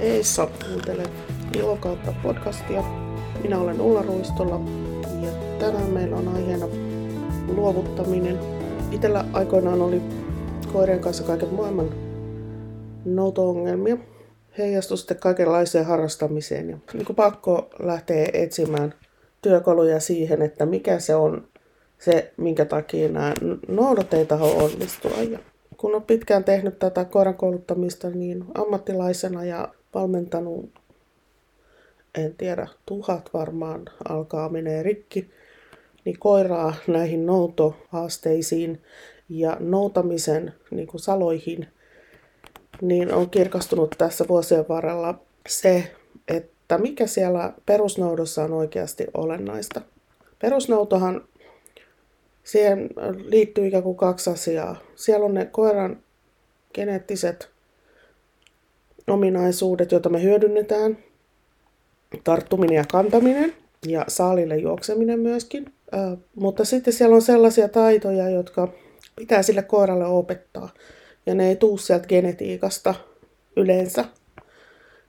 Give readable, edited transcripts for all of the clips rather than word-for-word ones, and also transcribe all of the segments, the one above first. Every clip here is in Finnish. Eessa, kuuntelet Ilon kautta podcastia. Minä olen Ulla Ruistola ja tänään meillä on aiheena luovuttaminen. Itellä aikoinaan oli koirien kanssa kaiken maailman nouto-ongelmia. Heijastui sitten kaikenlaiseen harrastamiseen. Ja niin pakko lähteä etsimään työkaluja siihen, että mikä se on se, minkä takia nämä noudot ei taho onnistua. Ja kun olen pitkään tehnyt tätä koiran kouluttamista niin ammattilaisena ja valmentanut, en tiedä, 1000 varmaan alkaa menee rikki, niin koiraa näihin noutohaasteisiin ja noutamisen niin kuin saloihin, niin on kirkastunut tässä vuosien varrella se, että mikä siellä perusnoudossa on oikeasti olennaista. Perusnoutohan, siihen liittyy ikään kuin 2 asiaa. Siellä on ne koiran geneettiset ominaisuudet, joita me hyödynnetään. Tarttuminen ja kantaminen ja saalille juokseminen myöskin. Mutta sitten siellä on sellaisia taitoja, jotka pitää sille koiralle opettaa. Ja ne ei tule sieltä genetiikasta yleensä.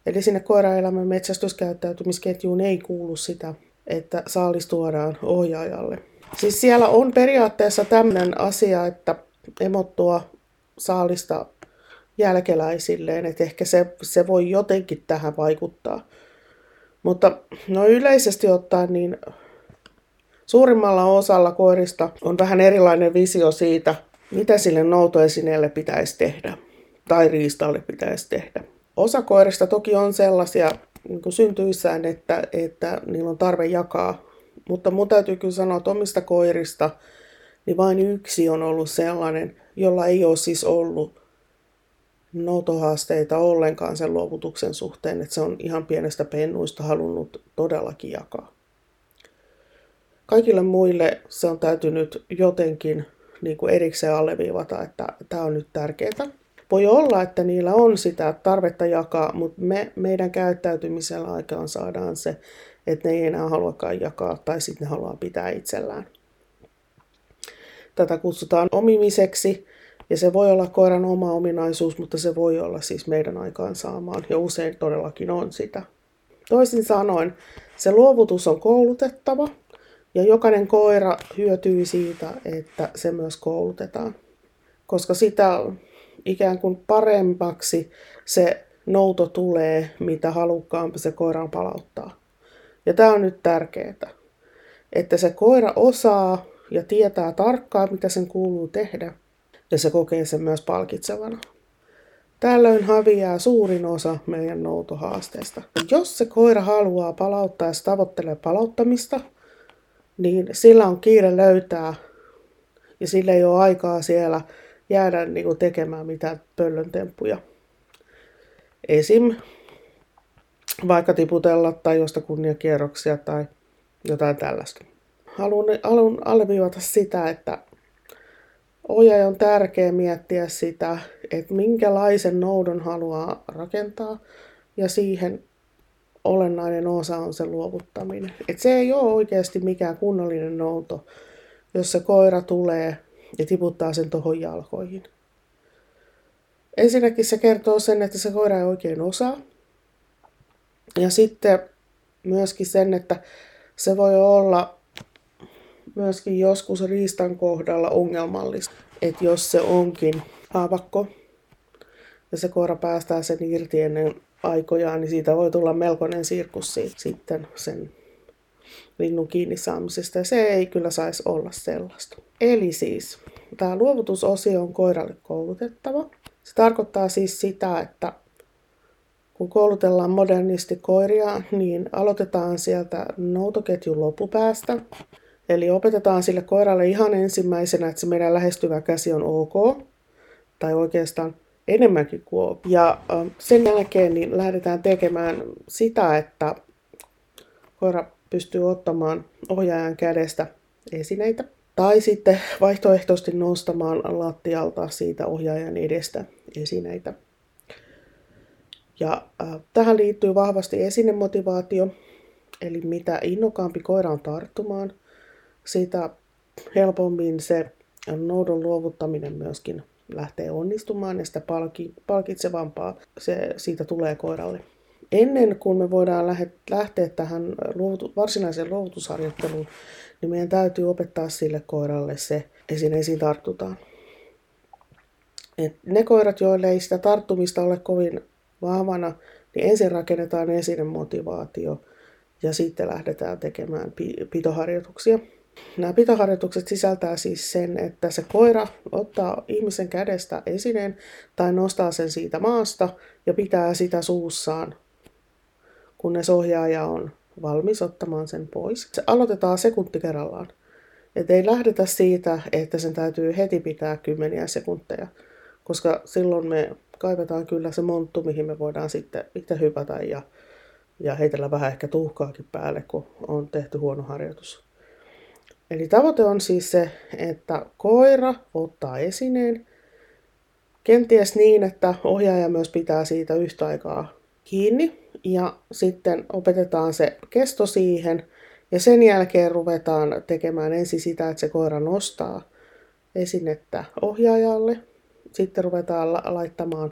Eli sinne koiraelämän metsästyskäyttäytymisketjuun ei kuulu sitä, että saalis tuodaan ohjaajalle. Siis siellä on periaatteessa tämmöinen asia, että emot tuo saalista jälkeläisilleen, että ehkä se voi jotenkin tähän vaikuttaa. Mutta yleisesti ottaen niin suurimmalla osalla koirista on vähän erilainen visio siitä, mitä sille noutoesineelle pitäisi tehdä tai riistalle pitäisi tehdä. Osa koirista toki on sellaisia niin kuin syntyissään, että niillä on tarve jakaa. Mutta mun täytyy kyllä sanoa, että omista koirista niin vain yksi on ollut sellainen, jolla ei ole siis ollut noutohaasteita ollenkaan sen luovutuksen suhteen, että se on ihan pienestä pennuista halunnut todellakin jakaa. Kaikille muille se on täytynyt jotenkin niin kuin erikseen alleviivata, että tämä on nyt tärkeää. Voi olla, että niillä on sitä tarvetta jakaa, mutta meidän käyttäytymisellä aikaan saadaan se, että ne ei enää haluakaan jakaa tai sitten ne haluaa pitää itsellään. Tätä kutsutaan omimiseksi ja se voi olla koiran oma ominaisuus, mutta se voi olla siis meidän aikaan saamaan ja usein todellakin on sitä. Toisin sanoen, se luovutus on koulutettava ja jokainen koira hyötyy siitä, että se myös koulutetaan, koska sitä ikään kuin paremmaksi se nouto tulee, mitä halukkaampi se koira palauttaa. Ja tämä on nyt tärkeää, että se koira osaa ja tietää tarkkaan, mitä sen kuuluu tehdä, ja se kokee sen myös palkitsevana. Tällöin häviää suurin osa meidän noutohaasteista. Jos se koira haluaa palauttaa ja se tavoittelee palauttamista, niin sillä on kiire löytää, ja sillä ei ole aikaa siellä jäädä niin tekemään mitään pöllöntemppuja. Esim. Vaikka tiputella tai josta kunniakierroksia tai jotain tällaista. Haluan alleviivata sitä, että ohjaaja on tärkeä miettiä sitä, että minkälaisen noudon haluaa rakentaa. Ja siihen olennainen osa on se luovuttaminen. Et se ei ole oikeasti mikään kunnollinen nouto, jos se koira tulee ja tiputtaa sen tohon jalkoihin. Ensinnäkin se kertoo sen, että se koira ei oikein osaa. Ja sitten myöskin sen, että se voi olla myöskin joskus riistan kohdalla ongelmallista. Että jos se onkin haavakko ja se koira päästää sen irti ennen aikojaan, niin siitä voi tulla melkoinen sirkus sitten sen linnun kiinni saamisesta. Ja se ei kyllä saisi olla sellaista. Eli siis tämä luovutusosio on koiralle koulutettava. Se tarkoittaa siis sitä, että kun koulutellaan modernisti koiria, niin aloitetaan sieltä noutoketjun loppupäästä. Eli opetetaan sille koiralle ihan ensimmäisenä, että se meidän lähestyvä käsi on ok, tai oikeastaan enemmänkin kuin ok. Ja sen jälkeen niin lähdetään tekemään sitä, että koira pystyy ottamaan ohjaajan kädestä esineitä, tai sitten vaihtoehtoisesti nostamaan lattialta siitä ohjaajan edestä esineitä. Ja tähän liittyy vahvasti esinemotivaatio, eli mitä innokkaampi koira on tarttumaan, sitä helpommin se noudon luovuttaminen myöskin lähtee onnistumaan ja sitä palkitsevampaa siitä tulee koiralle. ennen kuin me voidaan lähteä tähän varsinaiseen luovutusharjoitteluun, niin meidän täytyy opettaa sille koiralle se, esineisiin tartutaan. Et ne koirat, joille ei sitä tarttumista ole kovin vahvana, niin ensin rakennetaan esinemotivaatio ja sitten lähdetään tekemään pitoharjoituksia. Nämä pitoharjoitukset sisältää siis sen, että se koira ottaa ihmisen kädestä esineen tai nostaa sen siitä maasta ja pitää sitä suussaan, kunnes ohjaaja on valmis ottamaan sen pois. Se aloitetaan sekunti kerrallaan. Et ei lähdetä siitä, että sen täytyy heti pitää kymmeniä sekunteja, koska silloin me kaivetaan kyllä se monttu, mihin me voidaan sitten itse hypätä ja heitellä vähän ehkä tuhkaakin päälle, kun on tehty huono harjoitus. Eli tavoite on siis se, että koira ottaa esineen, kenties niin, että ohjaaja myös pitää siitä yhtä aikaa kiinni ja sitten opetetaan se kesto siihen ja sen jälkeen ruvetaan tekemään ensin sitä, että se koira nostaa esinettä ohjaajalle. Sitten ruvetaan laittamaan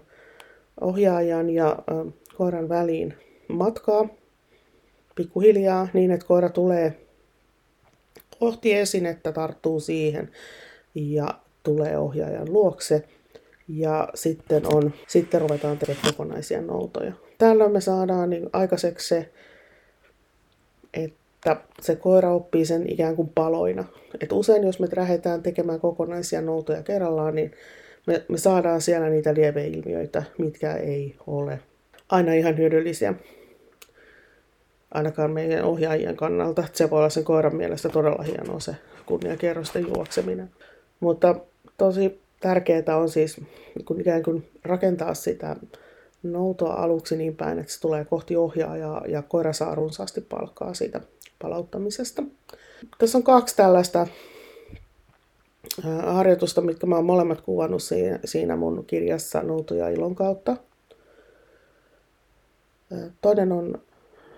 ohjaajan ja koiran väliin matkaa pikkuhiljaa niin, että koira tulee kohti esinettä, tarttuu siihen ja tulee ohjaajan luokse. Ja sitten ruvetaan tekemään kokonaisia noutoja. Tällöin me saadaan niin aikaiseksi se, että se koira oppii sen ikään kuin paloina. Et usein jos me lähdetään tekemään kokonaisia noutoja kerrallaan, niin me saadaan siellä niitä lieveilmiöitä, mitkä ei ole aina ihan hyödyllisiä. Ainakaan meidän ohjaajien kannalta. Se voi olla sen koiran mielestä todella hienoa se kunniakerrosten juokseminen. Mutta tosi tärkeää on siis kun ikään kuin rakentaa sitä noutoa aluksi niin päin, että se tulee kohti ohjaajaa ja koira saa runsaasti palkkaa siitä palauttamisesta. Tässä on kaksi tällaista harjoitusta, mitkä mä oon molemmat kuvannut siinä mun kirjassa Noudot ja Ilon kautta. Toinen on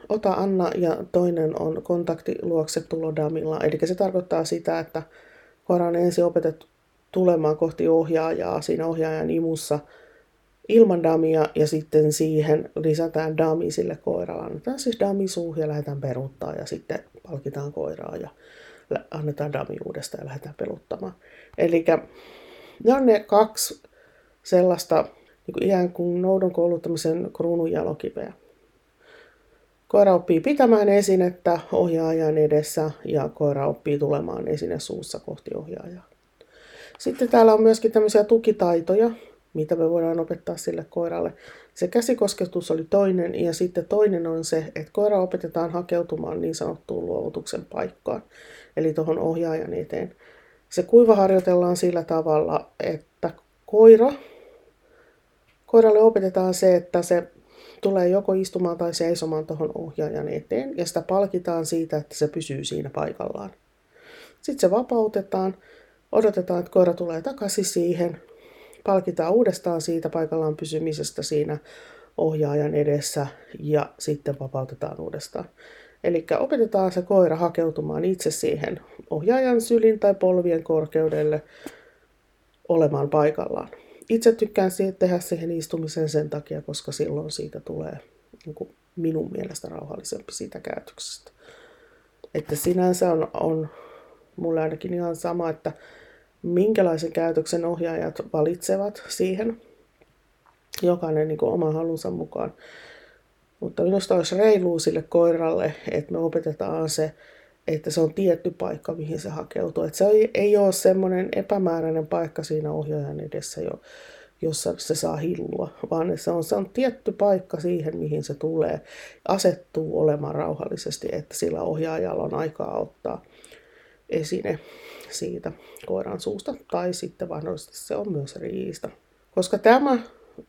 Ota Anna ja toinen on kontakti luokse tulodamilla. Eli se tarkoittaa sitä, että koira on ensin opetettu tulemaan kohti ohjaajaa siinä ohjaajan imussa ilman damia ja sitten siihen lisätään dami sille koiralle. Annetaan siis dami suuhun ja lähdetään peruuttaa ja sitten palkitaan koiraa ja annetaan dami uudestaan ja lähdetään peluttamaan. Eli ne on ne kaksi sellaista niin kuin ikään kuin noudon kouluttamisen kruununjalokiveä. Koira oppii pitämään esinettä ohjaajan edessä ja koira oppii tulemaan esine suussa kohti ohjaajaa. Sitten täällä on myöskin tämmöisiä tukitaitoja, mitä me voidaan opettaa sille koiralle. Se käsikosketus oli toinen ja sitten toinen on se, että koira opetetaan hakeutumaan niin sanottuun luovutuksen paikkaan, eli tuohon ohjaajan eteen. Se kuiva harjoitellaan sillä tavalla, että koiralle opetetaan se, että se tulee joko istumaan tai seisomaan tuohon ohjaajan eteen ja sitä palkitaan siitä, että se pysyy siinä paikallaan. Sitten se vapautetaan, odotetaan, että koira tulee takaisin siihen, palkitaan uudestaan siitä paikallaan pysymisestä siinä ohjaajan edessä ja sitten vapautetaan uudestaan. Eli opetetaan se koira hakeutumaan itse siihen ohjaajan sylin tai polvien korkeudelle olemaan paikallaan. Itse tykkään tehdä siihen istumisen sen takia, koska silloin siitä tulee niin kuin minun mielestä rauhallisempi siitä käytöksestä. Että sinänsä on mulle ainakin ihan sama, että minkälaisen käytöksen ohjaajat valitsevat siihen. Jokainen niin kuin oman halunsa mukaan. Mutta minusta olisi reilua sille koiralle, että me opetetaan se, että se on tietty paikka, mihin se hakeutuu. Että se ei ole semmoinen epämääräinen paikka siinä ohjaajan edessä, jossa se saa hillua, vaan se on tietty paikka siihen, mihin se tulee. Asettuu olemaan rauhallisesti, että sillä ohjaajalla on aikaa ottaa esine siitä koiran suusta, tai sitten varmasti se on myös riista. Koska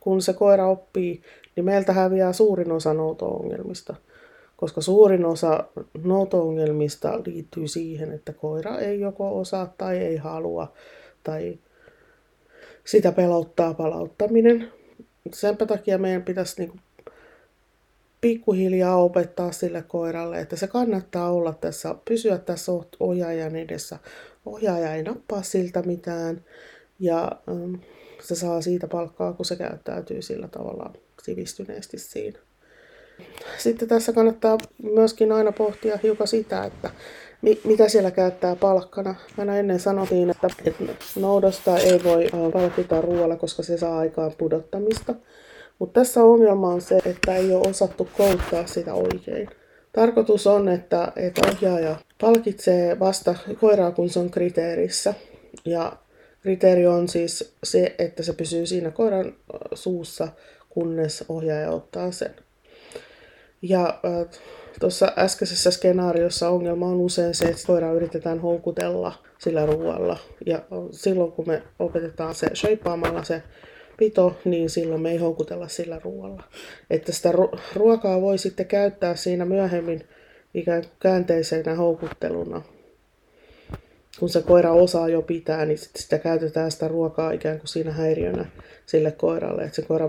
kun se koira oppii, niin meiltä häviää suurin osa nouto-ongelmista. Koska suurin osa nouto-ongelmista liittyy siihen, että koira ei joko osaa tai ei halua, tai sitä pelottaa palauttaminen. Senpä takia meidän pitäisi niin kuin pikkuhiljaa opettaa sille koiralle, että se kannattaa olla pysyä tässä ohjaajan edessä. Ohjaaja ei nappaa siltä mitään, ja se saa siitä palkkaa, kun se käyttäytyy sillä tavalla sivistyneesti siinä. Sitten tässä kannattaa myöskin aina pohtia hiukan sitä, että mitä siellä käyttää palkkana. Aina ennen sanottiin, että noudosta ei voi palkita ruoalla, koska se saa aikaan pudottamista. Mutta tässä ongelma on se, että ei ole osattu kouluttaa sitä oikein. Tarkoitus on, että ohjaaja palkitsee vasta koiraa, kun se on kriteerissä. Ja kriteeri on siis se, että se pysyy siinä koiran suussa, kunnes ohjaaja ottaa sen. Ja tuossa äskeisessä skenaariossa ongelma on usein se, että koiraa yritetään houkutella sillä ruoalla. Ja silloin kun me opetetaan se shapeaamalla se pito, niin silloin me ei houkutella sillä ruoalla. Että sitä ruokaa voi sitten käyttää siinä myöhemmin ikään kuin käänteisenä houkutteluna. Kun se koira osaa jo pitää, niin sitä käytetään sitä ruokaa ikään kuin siinä häiriönä sille koiralle. Että se koira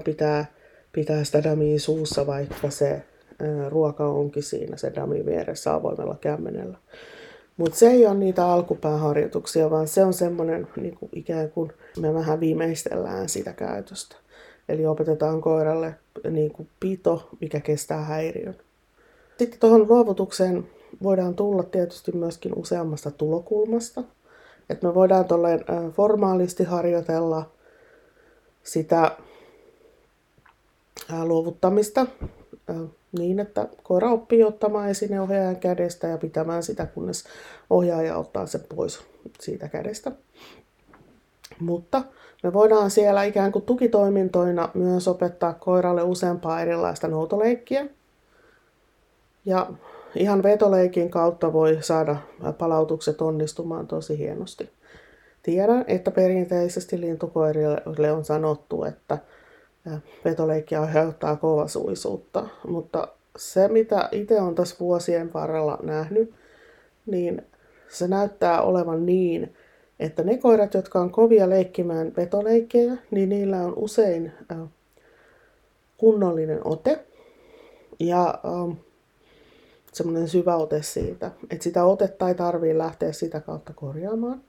pitää sitä dummy suussa, vaikka se ruoka onkin siinä se dummy vieressä avoimella kämmenellä. Mutta se ei ole niitä alkupääharjoituksia, vaan se on semmoinen niinku, ikään kuin me vähän viimeistellään sitä käytöstä. Eli opetetaan koiralle niinku, pito, mikä kestää häiriön. Sitten tuohon luovutukseen voidaan tulla tietysti myöskin useammasta tulokulmasta. Et me voidaan tolleen formaalisti harjoitella sitä luovuttamista niin, että koira oppii ottamaan esine ohjaajan kädestä ja pitämään sitä, kunnes ohjaaja ottaa sen pois siitä kädestä. Mutta me voidaan siellä ikään kuin tukitoimintoina myös opettaa koiralle useampaa erilaista noutoleikkiä. Ja ihan vetoleikin kautta voi saada palautukset onnistumaan tosi hienosti. Tiedän, että perinteisesti lintukoirille on sanottu, että vetoleikki aiheuttaa kovasuisuutta, mutta se mitä itse olen tässä vuosien varrella nähnyt, niin se näyttää olevan niin, että ne koirat, jotka on kovia leikkimään vetoleikkejä, niin niillä on usein kunnollinen ote ja semmoinen syvä ote siitä, että sitä otetta ei tarvitse lähteä sitä kautta korjaamaan.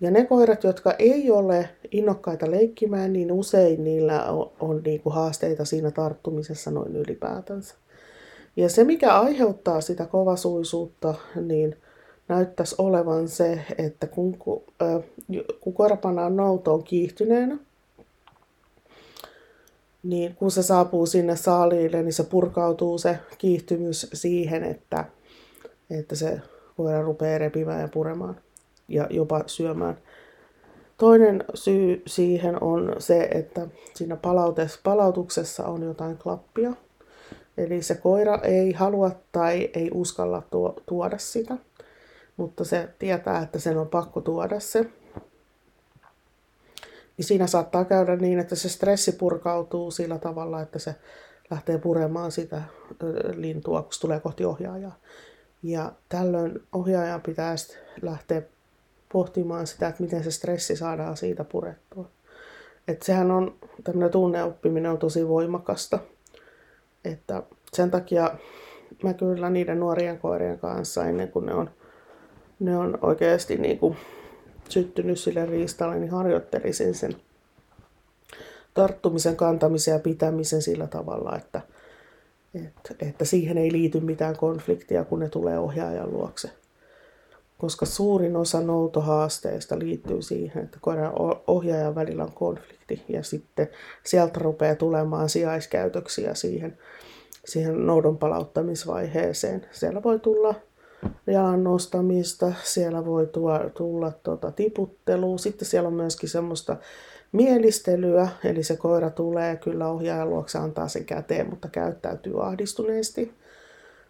Ja ne koirat, jotka ei ole innokkaita leikkimään, niin usein niillä on niinku haasteita siinä tarttumisessa noin ylipäätänsä. Ja se, mikä aiheuttaa sitä kovasuisuutta, niin näyttäisi olevan se, että kun koira pannaan noutoon kiihtyneenä, niin kun se saapuu sinne saaliille, niin se purkautuu se kiihtymys siihen, että se koira rupeaa repimään ja puremaan. Ja jopa syömään. Toinen syy siihen on se, että siinä palautuksessa on jotain klappia. Eli se koira ei halua tai ei uskalla tuoda sitä, mutta se tietää, että sen on pakko tuoda se. Ja siinä saattaa käydä niin, että se stressi purkautuu sillä tavalla, että se lähtee puremaan sitä lintua, kun se tulee kohti ohjaajaa. Ja tällöin ohjaajan pitäisi lähteä pohtimaan sitä, että miten se stressi saadaan siitä purettua. Että sehän on, tämmöinen tunneoppiminen on tosi voimakasta. Että sen takia mä kyllä niiden nuorien koirien kanssa, ennen kuin ne on oikeasti niinku syttynyt sille riistalle, niin harjoittelisin sen tarttumisen, kantamisen ja pitämisen sillä tavalla, että siihen ei liity mitään konfliktia, kun ne tulee ohjaajan luokse. Koska suurin osa noutohaasteista liittyy siihen, että koiran ohjaajan välillä on konflikti ja sitten sieltä rupeaa tulemaan sijaiskäytöksiä siihen noudon palauttamisvaiheeseen. Siellä voi tulla jalan nostamista, siellä voi tulla tiputtelua, sitten siellä on myöskin semmoista mielistelyä, eli se koira tulee kyllä ohjaajan luokse, antaa sen käteen, mutta käyttäytyy ahdistuneesti.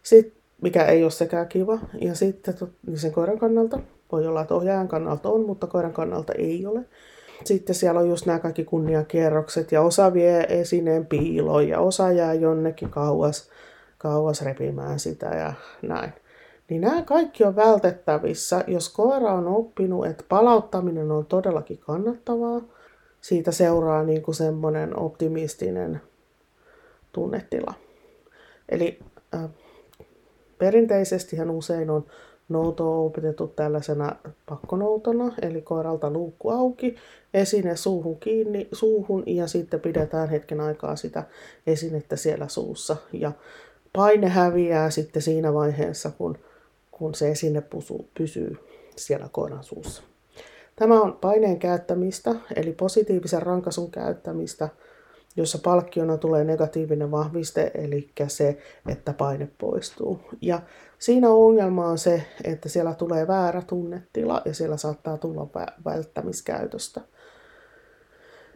Sitten mikä ei ole sekään kiva. Ja sitten sen koiran kannalta, voi olla, että ohjaajan kannalta on, mutta koiran kannalta ei ole. Sitten siellä on just nämä kaikki kunniakierrokset ja osa vie esineen piiloon ja osa jää jonnekin kauas repimään sitä ja näin. Niin nämä kaikki on vältettävissä, jos koira on oppinut, että palauttaminen on todellakin kannattavaa. Siitä seuraa niin kuin semmoinen optimistinen tunnetila. Eli perinteisestihän usein on Nouto on opetettu tällaisena pakkonoutona, eli koiralta luukku auki, esine suuhun kiinni, suuhun, ja sitten pidetään hetken aikaa sitä esinettä siellä suussa. Ja paine häviää sitten siinä vaiheessa, kun se esine pysyy siellä koiran suussa. Tämä on paineen käyttämistä, eli positiivisen rankaisun käyttämistä, jossa palkkiona tulee negatiivinen vahviste, eli se, että paine poistuu. Ja siinä ongelma on se, että siellä tulee väärä tunnetila ja siellä saattaa tulla välttämiskäytöstä.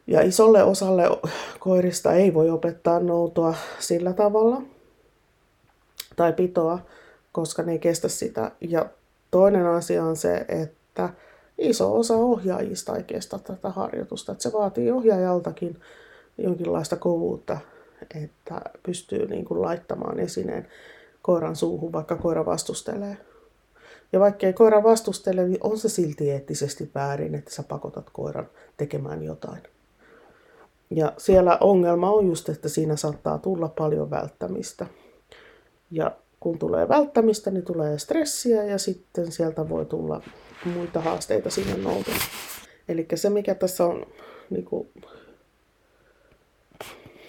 Ja isolle osalle koirista ei voi opettaa noutoa sillä tavalla tai pitoa, koska ne ei kestä sitä. Ja toinen asia on se, että iso osa ohjaajista ei kestä tätä harjoitusta. Että se vaatii ohjaajaltakin jonkinlaista kovuutta, että pystyy niin kuin laittamaan esineen koiran suuhun, vaikka koira vastustelee. Ja vaikka ei koira vastustele, niin on se silti eettisesti väärin, että sä pakotat koiran tekemään jotain. Ja siellä ongelma on just, että siinä saattaa tulla paljon välttämistä. Ja kun tulee välttämistä, niin tulee stressiä ja sitten sieltä voi tulla muita haasteita sinne nousuun. Eli se, mikä tässä on niin kuin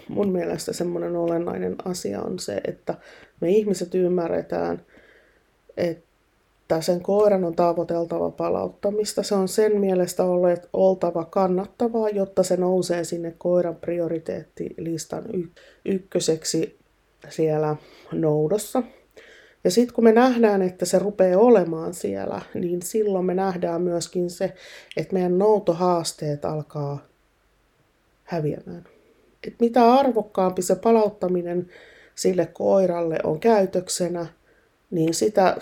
mun mielestä semmoinen olennainen asia on se, että me ihmiset ymmärretään, että sen koiran on tavoiteltava palauttamista. Se on sen mielestä oltava kannattavaa, jotta se nousee sinne koiran prioriteettilistan ykköseksi siellä noudossa. Ja sitten kun me nähdään, että se rupeaa olemaan siellä, niin silloin me nähdään myöskin se, että meidän noutohaasteet alkaa häviämään. Et mitä arvokkaampi se palauttaminen sille koiralle on käytöksenä, niin sitä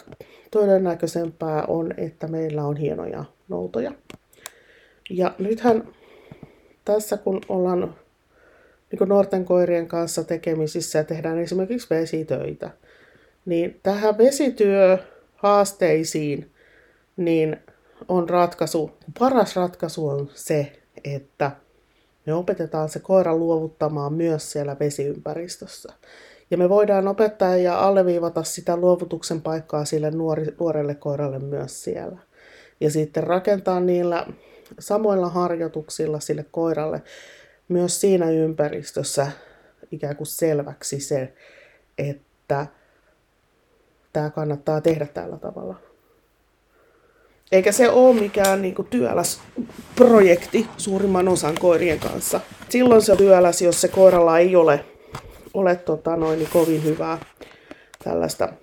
todennäköisempää on, että meillä on hienoja noutoja. Ja nythän tässä, kun ollaan niin nuorten koirien kanssa tekemisissä ja tehdään esimerkiksi vesitöitä, niin tähän vesityöhaasteisiin niin on ratkaisu. Paras ratkaisu on se, että me opetetaan se koira luovuttamaan myös siellä vesiympäristössä. Ja me voidaan opettaa ja alleviivata sitä luovutuksen paikkaa sille nuorelle koiralle myös siellä. Ja sitten rakentaa niillä samoilla harjoituksilla sille koiralle myös siinä ympäristössä ikään kuin selväksi se, että tämä kannattaa tehdä tällä tavalla. Eikä se ole mikään niin kuin työläs projekti suurimman osan koirien kanssa. Silloin se on työläs, jos se koiralla ei ole niin kovin hyvää tällaista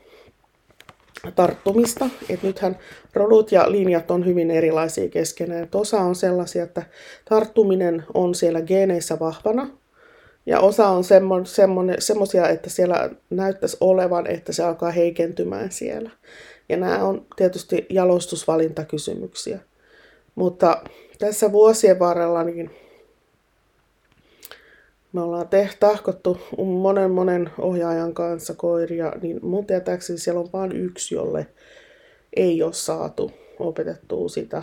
tarttumista. Et nythän rodut ja linjat on hyvin erilaisia keskenään. Et osa on sellaisia, että tarttuminen on siellä geeneissä vahvana. Ja osa on semmoisia, että siellä näyttäisi olevan, että se alkaa heikentymään siellä. Ja nämä on tietysti jalostusvalintakysymyksiä. Mutta tässä vuosien varrella niin me ollaan tahkottu monen ohjaajan kanssa koiria, niin mun tietääkseni siellä on vain yksi, jolle ei ole saatu opetettua sitä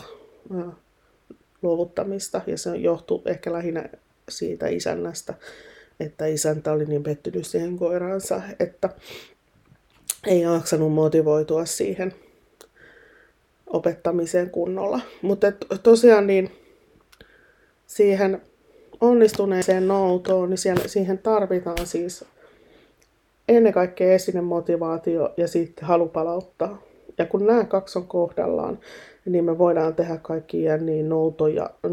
luovuttamista. Ja se johtuu ehkä lähinnä siitä isännästä, että isäntä oli niin pettynyt siihen koiraansa, että ei jaksanut motivoitua siihen opettamiseen kunnolla. Mutta tosiaan niin siihen onnistuneeseen noutoon, niin siihen tarvitaan siis ennen kaikkea esinemotivaatio ja sitten halu palauttaa. Ja kun nämä kaksi on kohdallaan, niin me voidaan tehdä kaikkia niin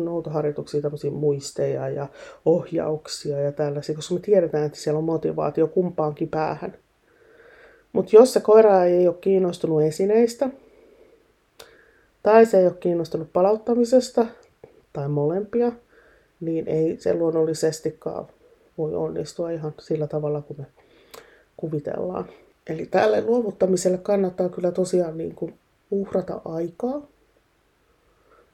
noutoharjoituksia, tämmöisiä muisteja ja ohjauksia ja tällaisia, koska me tiedetään, että siellä on motivaatio kumpaankin päähän. Mutta jos se koira ei ole kiinnostunut esineistä, tai se ei ole kiinnostunut palauttamisesta, tai molempia, niin ei se luonnollisestikaan voi onnistua ihan sillä tavalla, kun me kuvitellaan. Eli tälle luovuttamiselle kannattaa kyllä tosiaan niin kuin uhrata aikaa.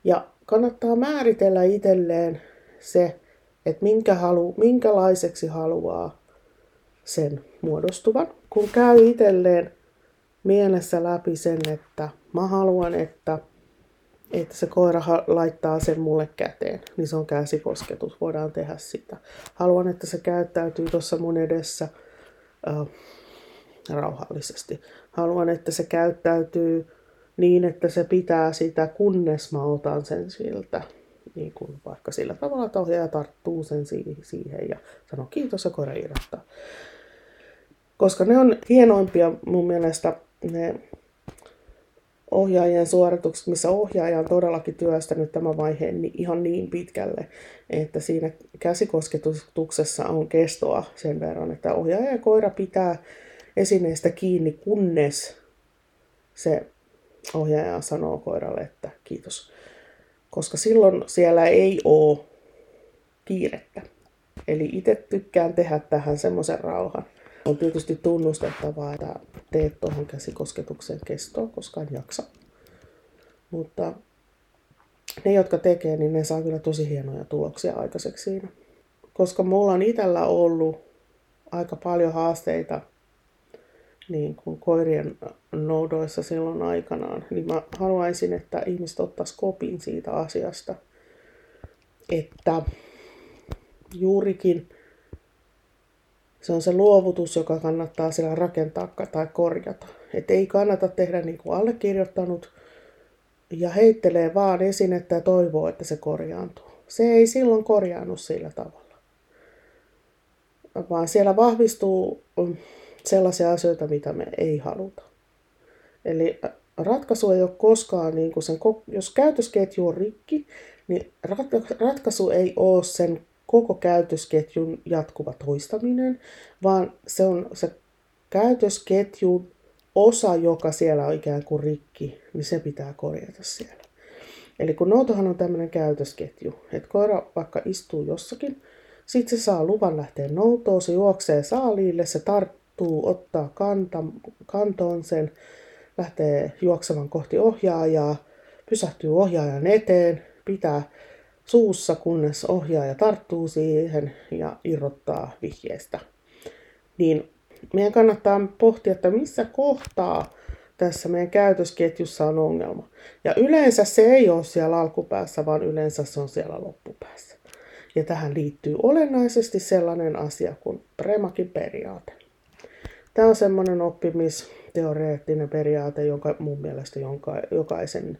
Ja kannattaa määritellä itselleen se, että minkälaiseksi haluaa sen muodostuvan. Kun käy itselleen mielessä läpi sen, että mä haluan, että se koira laittaa sen mulle käteen, niin se on käsikosketus, voidaan tehdä sitä. Haluan, että se käyttäytyy tuossa mun edessä rauhallisesti. Haluan, että se käyttäytyy niin, että se pitää sitä, kunnes mä otan sen siltä. Niin kuin vaikka sillä tavalla, että ohjaaja tarttuu sen siihen ja sanoo kiitos ja koira irrottaa. Koska ne on hienoimpia mun mielestä ne ohjaajien suoritukset, missä ohjaaja on todellakin työstänyt tämän vaiheen ihan niin pitkälle, että siinä käsikosketuksessa on kestoa sen verran, että ohjaaja ja koira pitää esineestä kiinni, kunnes se ohjaaja sanoo koiralle, että kiitos. Koska silloin siellä ei ole kiirettä. Eli itse tykkään tehdä tähän semmoisen rauhan. On tietysti tunnustettavaa, että teet tuohon käsikosketuksen kestoa, koska en jaksa. Mutta ne, jotka tekee, niin ne saa kyllä tosi hienoja tuloksia aikaiseksi siinä. Koska mulla on itsellä ollut aika paljon haasteita niin kuin koirien noudoissa silloin aikanaan, niin mä haluaisin, että ihmiset ottais kopin siitä asiasta, että juurikin se on se luovutus, joka kannattaa siellä rakentaa tai korjata. Et ei kannata tehdä niin kuin allekirjoittanut ja heittelee vaan esinettä ja toivoo, että se korjaantuu. Se ei silloin korjaannu sillä tavalla. Vaan siellä vahvistuu sellaisia asioita, mitä me ei haluta. Eli ratkaisu ei ole koskaan, niin kuin sen, jos käytösketju on rikki, niin ratkaisu ei ole sen koko käytösketjun jatkuva toistaminen, vaan se on se käytösketjun osa, joka siellä on ikään kuin rikki, niin se pitää korjata siellä. Eli kun noutohan on tämmöinen käytösketju, että koira vaikka istuu jossakin, sitten se saa luvan lähteä noutoon, se juoksee saaliille, se tarttuu, ottaa kantoon sen, lähtee juoksemaan kohti ohjaajaa, pysähtyy ohjaajan eteen, pitää suussa, kunnes ohjaaja tarttuu siihen ja irrottaa vihjeestä. Niin meidän kannattaa pohtia, että missä kohtaa tässä meidän käytösketjussa on ongelma. Ja yleensä se ei ole siellä alkupäässä, vaan yleensä se on siellä loppupäässä. Ja tähän liittyy olennaisesti sellainen asia kuin Premackin periaate. Tämä on semmoinen oppimisteoreettinen periaate, jonka mun mielestä jokaisen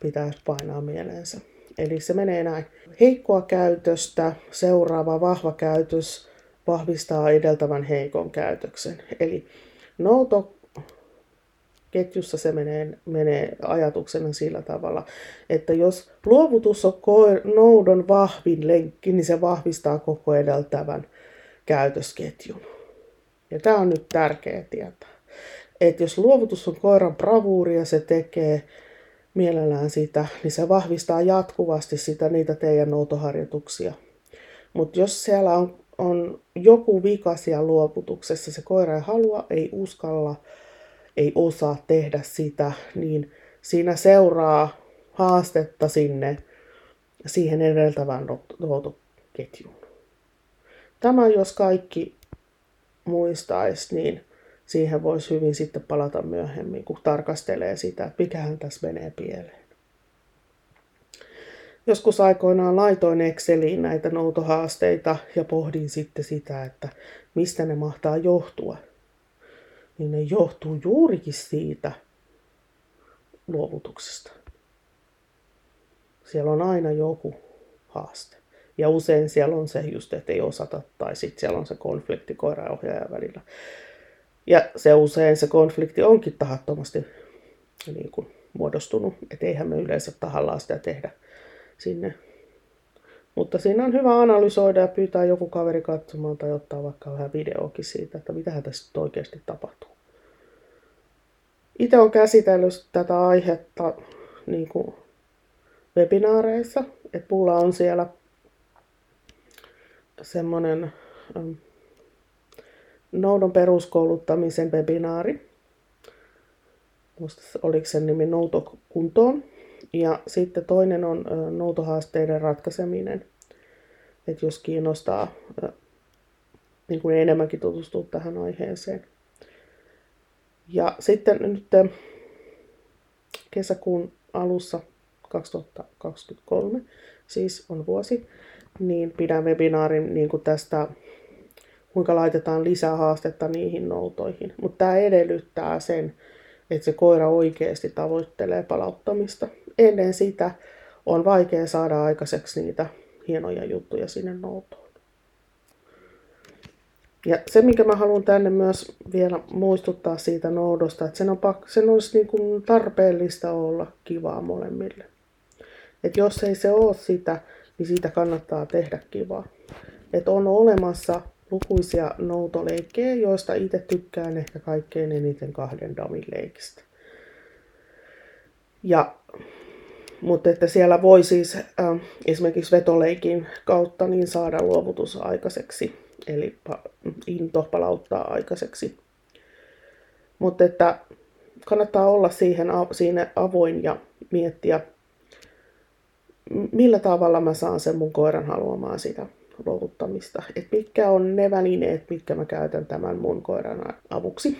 pitäisi painaa mieleensä. Eli se menee näin. Heikkoa käytöstä seuraava vahva käytös vahvistaa edeltävän heikon käytöksen. Eli noutoketjussa se menee ajatuksena sillä tavalla, että jos luovutus on noudon vahvin lenkki, niin se vahvistaa koko edeltävän käytösketjun. Ja tämä on nyt tärkeä tietää. Että jos luovutus on koiran bravuuri ja se tekee mielellään sitä, niin se vahvistaa jatkuvasti sitä niitä teidän noutoharjoituksia. Mutta jos siellä on joku vika siellä luovutuksessa, se koira ei halua, ei uskalla, ei osaa tehdä sitä, niin siinä seuraa haastetta siihen edeltävään noutoketjuun. Tämä jos kaikki muistaisi, niin siihen voisi hyvin sitten palata myöhemmin, kun tarkastelee sitä, että mikähän tässä menee pieleen. Joskus aikoinaan laitoin Exceliin näitä noutohaasteita ja pohdin sitten sitä, että mistä ne mahtaa johtua. Niin ne johtuu juurikin siitä luovutuksesta. Siellä on aina joku haaste. Ja usein siellä on se just, että ei osata, tai sitten siellä on se konflikti koiran ja ohjaajan välillä. Ja se usein se konflikti onkin tahattomasti niin kuin muodostunut, että eihän me yleensä tahallaan sitä tehdä sinne. Mutta siinä on hyvä analysoida ja pyytää joku kaveri katsomaan tai ottaa vaikka vähän videokin siitä, että mitähän tässä oikeasti tapahtuu. Itse olen käsitellyt tätä aihetta niin kuin webinaareissa, että mulla on siellä semmoinen noudon peruskouluttamisen webinaari. Musta oliko sen nimi noutokuntoon. Ja sitten toinen on noutohaasteiden ratkaiseminen. Että jos kiinnostaa niin kuin enemmänkin tutustua tähän aiheeseen. Ja sitten nyt kesäkuun alussa 2023, siis on vuosi, niin pidän webinaarin niin kuin tästä, kuinka laitetaan lisää haastetta niihin noutoihin. Mutta tämä edellyttää sen, että se koira oikeasti tavoittelee palauttamista. Ennen sitä on vaikea saada aikaiseksi niitä hienoja juttuja sinne noutoon. Ja se, minkä mä haluan tänne myös vielä muistuttaa siitä noudosta, että sen olisi niin kuin tarpeellista olla kivaa molemmille. Että jos ei se ole sitä, niin siitä kannattaa tehdä kivaa. Että on olemassa lukuisia noutoleikkejä, joista itse tykkään ehkä kaikkein eniten 2 damin leikistä. Mutta että siellä voi siis esimerkiksi vetoleikin kautta niin saada luovutus aikaiseksi, eli into palauttaa aikaiseksi. Mutta että kannattaa olla siinä avoin ja miettiä, millä tavalla mä saan sen mun koiran haluamaan sitä luovuttamista. Että mitkä on ne välineet, mitkä mä käytän tämän mun koiran avuksi.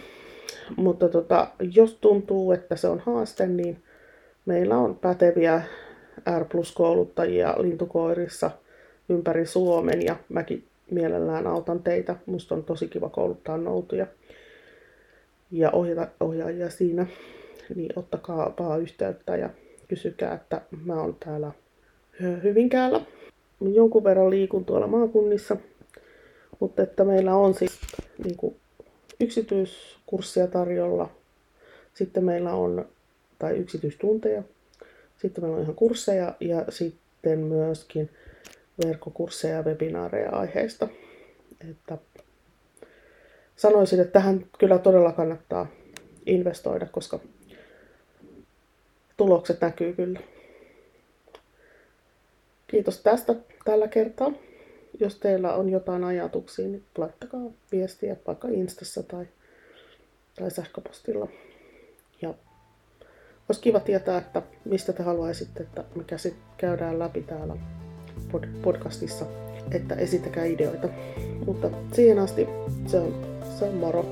Mutta jos tuntuu, että se on haaste, niin meillä on päteviä R+-kouluttajia lintukoirissa ympäri Suomen ja mäkin mielellään autan teitä. Musta on tosi kiva kouluttaa noutuja ja ohjaajia siinä. Niin ottakaa vaan yhteyttä ja kysykää, että mä oon täällä Hyvinkäällä. Jonkun verran liikun tuolla maakunnissa, mutta että meillä on siis niin yksityiskurssia tarjolla. Sitten meillä on yksityistunteja. Sitten meillä on ihan kursseja ja sitten myöskin verkkokursseja ja webinaareja aiheesta. Että sanoisin, että tähän kyllä todella kannattaa investoida, koska tulokset näkyy kyllä. Kiitos tästä tällä kertaa. Jos teillä on jotain ajatuksia, niin laittakaa viestiä vaikka Instassa tai sähköpostilla. Ja olisi kiva tietää, että mistä te haluaisitte, että mikä sitten käydään läpi täällä podcastissa, että esittäkää ideoita. Mutta siihen asti se on moro.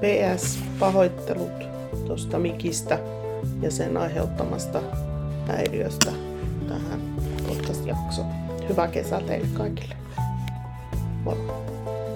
PS, pahoittelut tuosta mikistä ja sen aiheuttamasta häiriöstä tähän podcast-jaksoon. Hyvää kesää teille kaikille. Moro.